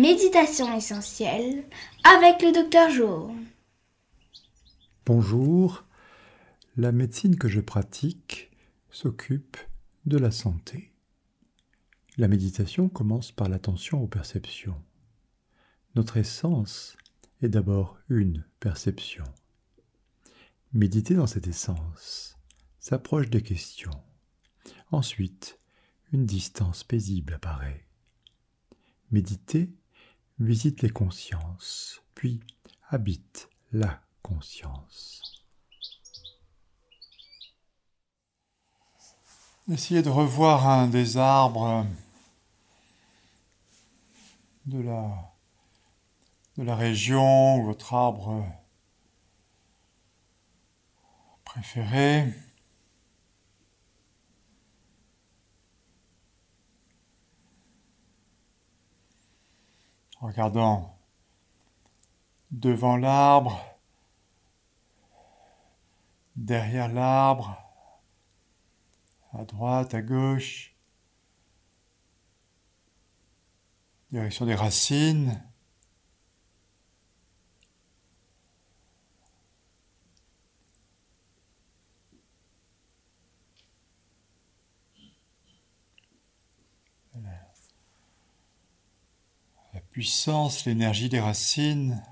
Méditation essentielle avec le docteur Jour. Bonjour, la médecine que je pratique s'occupe de la santé. La méditation commence par l'attention aux perceptions. Notre essence est d'abord une perception. Méditer dans cette essence s'approche des questions. Ensuite, une distance paisible apparaît. Méditer visite les consciences, puis habite la conscience. Essayez de revoir un des arbres de la région ou votre arbre préféré. En regardant devant l'arbre, derrière l'arbre, à droite, à gauche, direction des racines, la puissance, l'énergie des racines.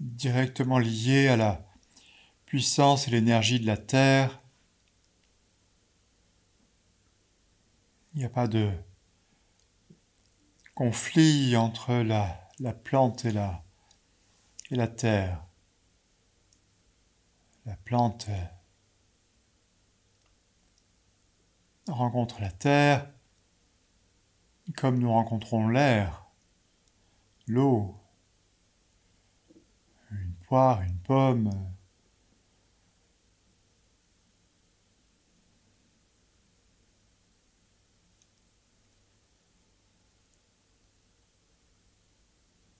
Directement lié à la puissance et l'énergie de la terre. Il n'y a pas de conflit entre la plante et la terre. La plante rencontre la terre comme nous rencontrons l'air, l'eau, une poire, une pomme.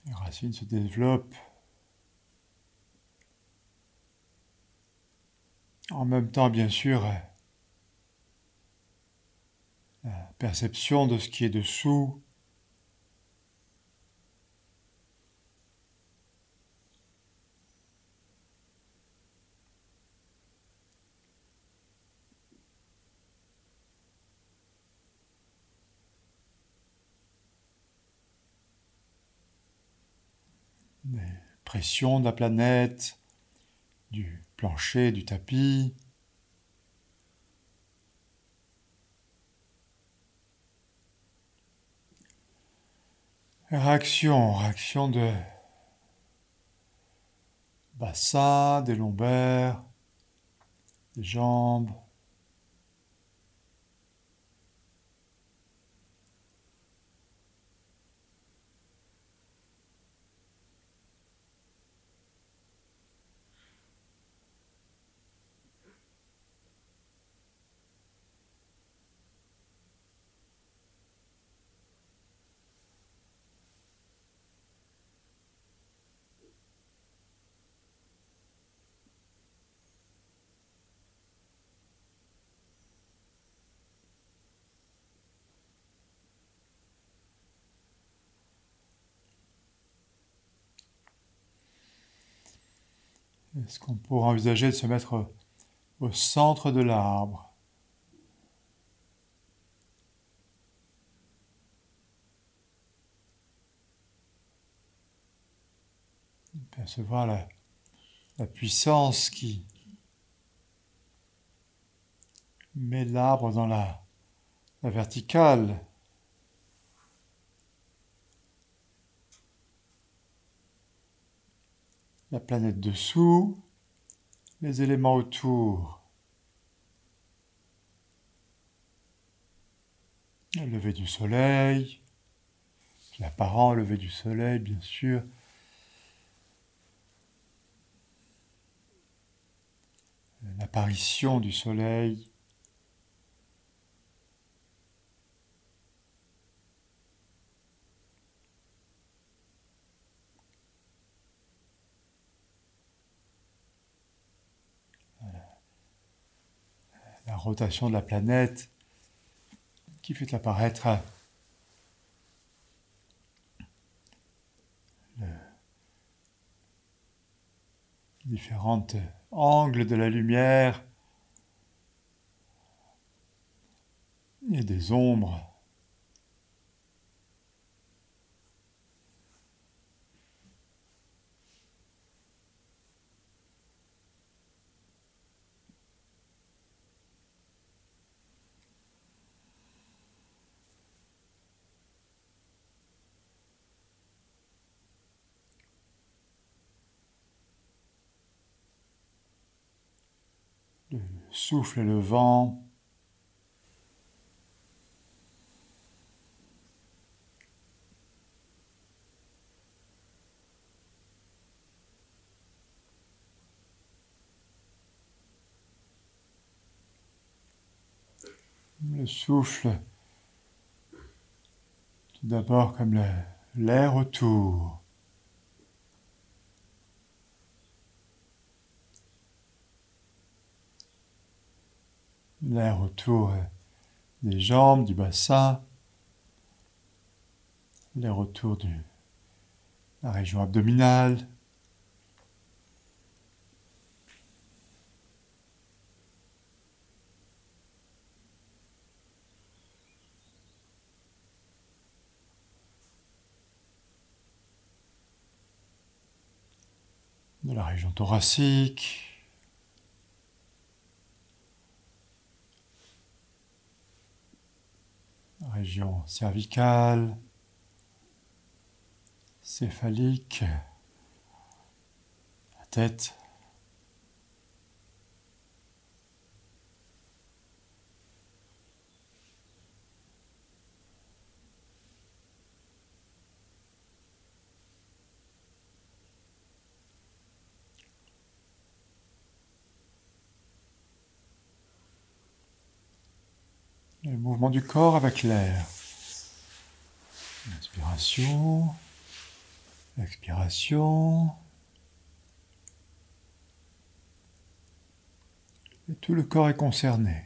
Les racines se développent en même temps, bien sûr, la perception de ce qui est dessous. Des pressions de la planète, du plancher, du tapis. Réaction de bassin, des lombaires, des jambes. Est-ce qu'on pourrait envisager de se mettre au centre de l'arbre ? Percevoir la puissance qui met l'arbre dans la verticale. La planète dessous, les éléments autour. Le lever du soleil, l'apparent lever du soleil, bien sûr. L'apparition du soleil. La rotation de la planète qui fait apparaître différents angles de la lumière et des ombres. Souffle le vent, le souffle tout d'abord comme l'air autour. L'air autour des jambes, du bassin, l'air autour de la région abdominale. De la région thoracique. Région cervicale, céphalique, la tête, le mouvement du corps avec l'air. Inspiration, expiration. Et tout le corps est concerné.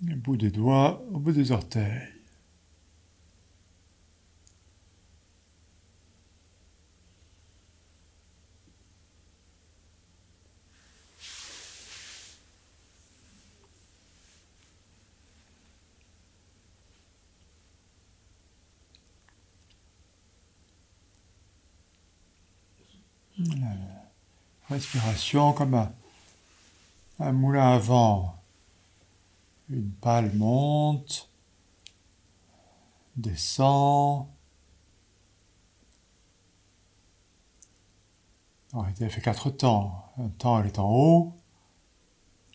Du bout des doigts au bout des orteils. Respiration comme un moulin à vent. Une pale monte, descend. En réalité, elle fait 4 temps. Un temps, elle est en haut.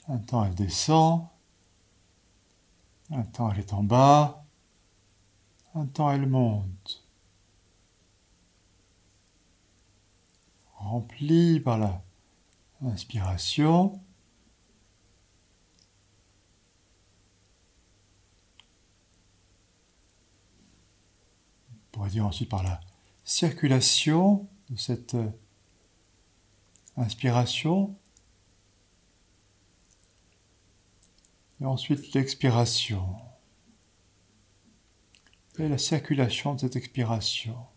Un temps, elle descend. Un temps, elle est en bas. Un temps, elle monte. Rempli par l'inspiration, on pourrait dire ensuite par la circulation de cette inspiration, et ensuite l'expiration, et la circulation de cette expiration.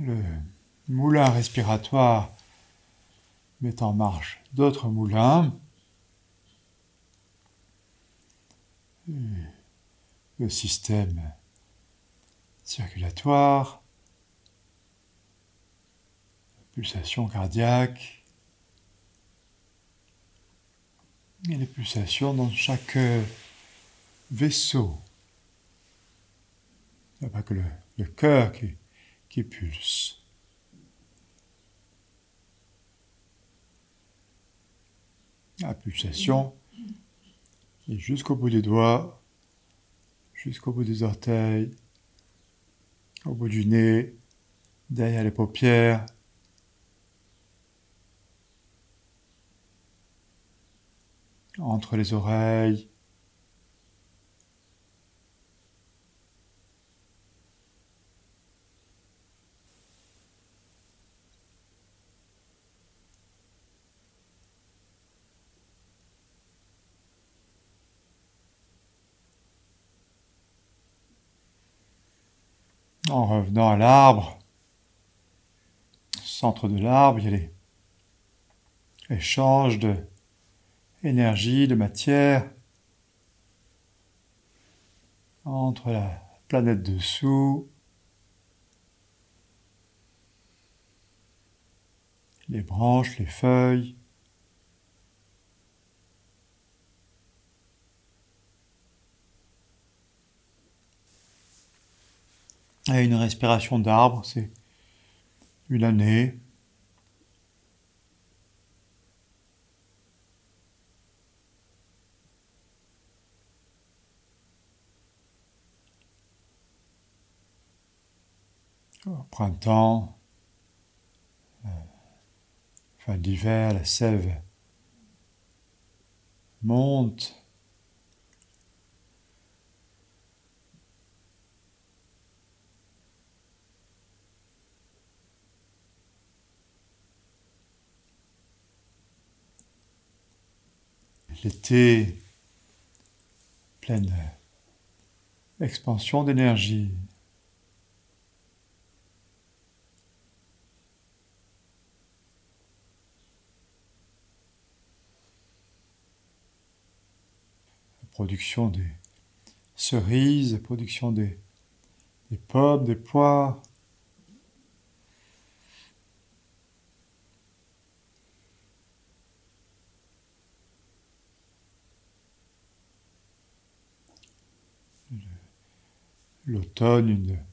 Le moulin respiratoire met en marche d'autres moulins. Et le système circulatoire, pulsations cardiaques et les pulsations dans chaque vaisseau. Il n'y a pas que le cœur qui pulse. La pulsation est jusqu'au bout des doigts, jusqu'au bout des orteils, au bout du nez, derrière les paupières, entre les oreilles, en revenant à l'arbre, centre de l'arbre, il y a les échanges d'énergie, de matière entre la planète dessous, les branches, les feuilles, et une respiration d'arbre, c'est une année. Au printemps, fin d'hiver, la sève monte. L'été, pleine expansion d'énergie. La production des cerises, la production des pommes, des poires. L'automne, une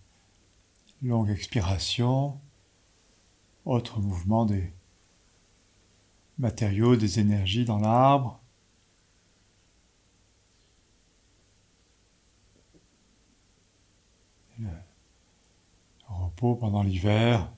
longue expiration, autre mouvement des matériaux, des énergies dans l'arbre. Le repos pendant l'hiver.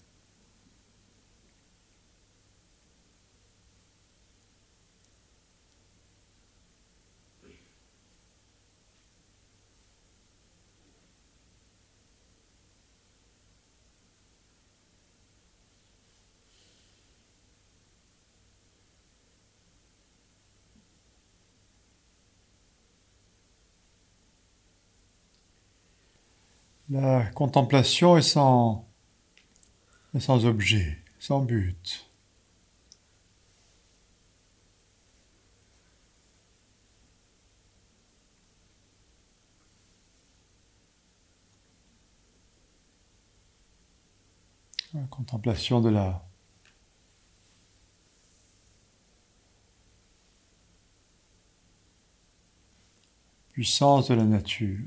La contemplation est sans objet, sans but. La contemplation de la puissance de la nature.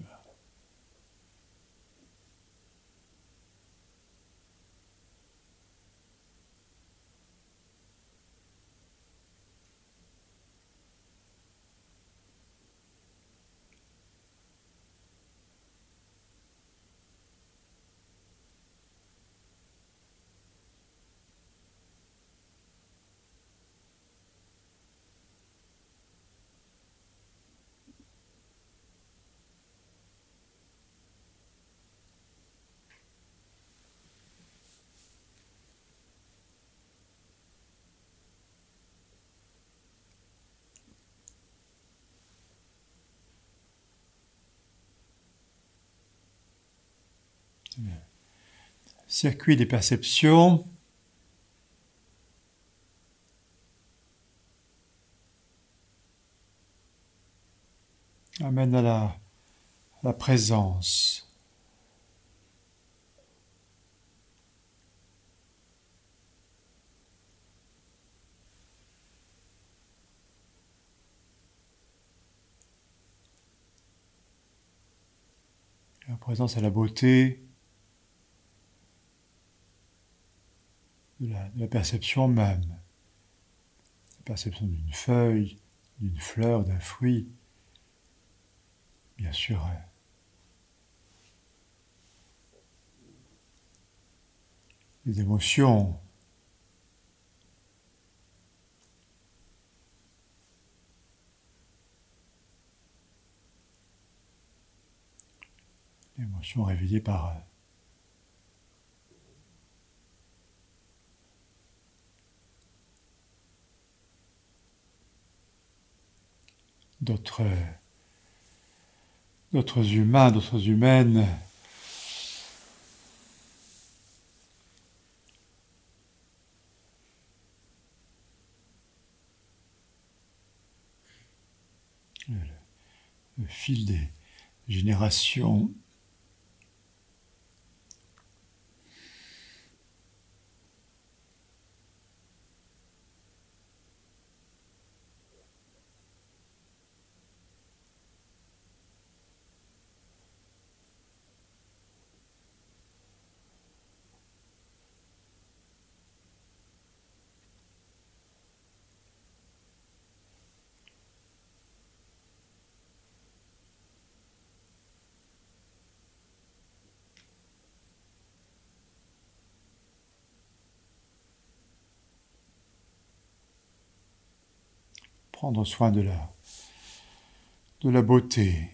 Circuit des perceptions, amène à la présence. La présence à la beauté, de la perception même, la perception d'une feuille, d'une fleur, d'un fruit, bien sûr. Les émotions, réveillées par d'autres humains, d'autres humaines, le fil des générations. Prendre soin de la beauté.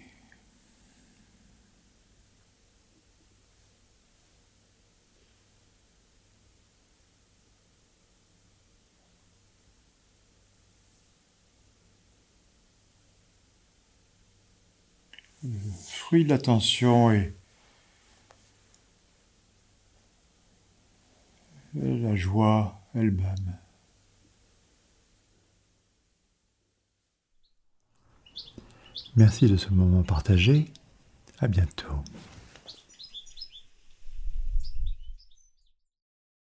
Le fruit de l'attention est la joie elle-même. Merci de ce moment partagé. À bientôt.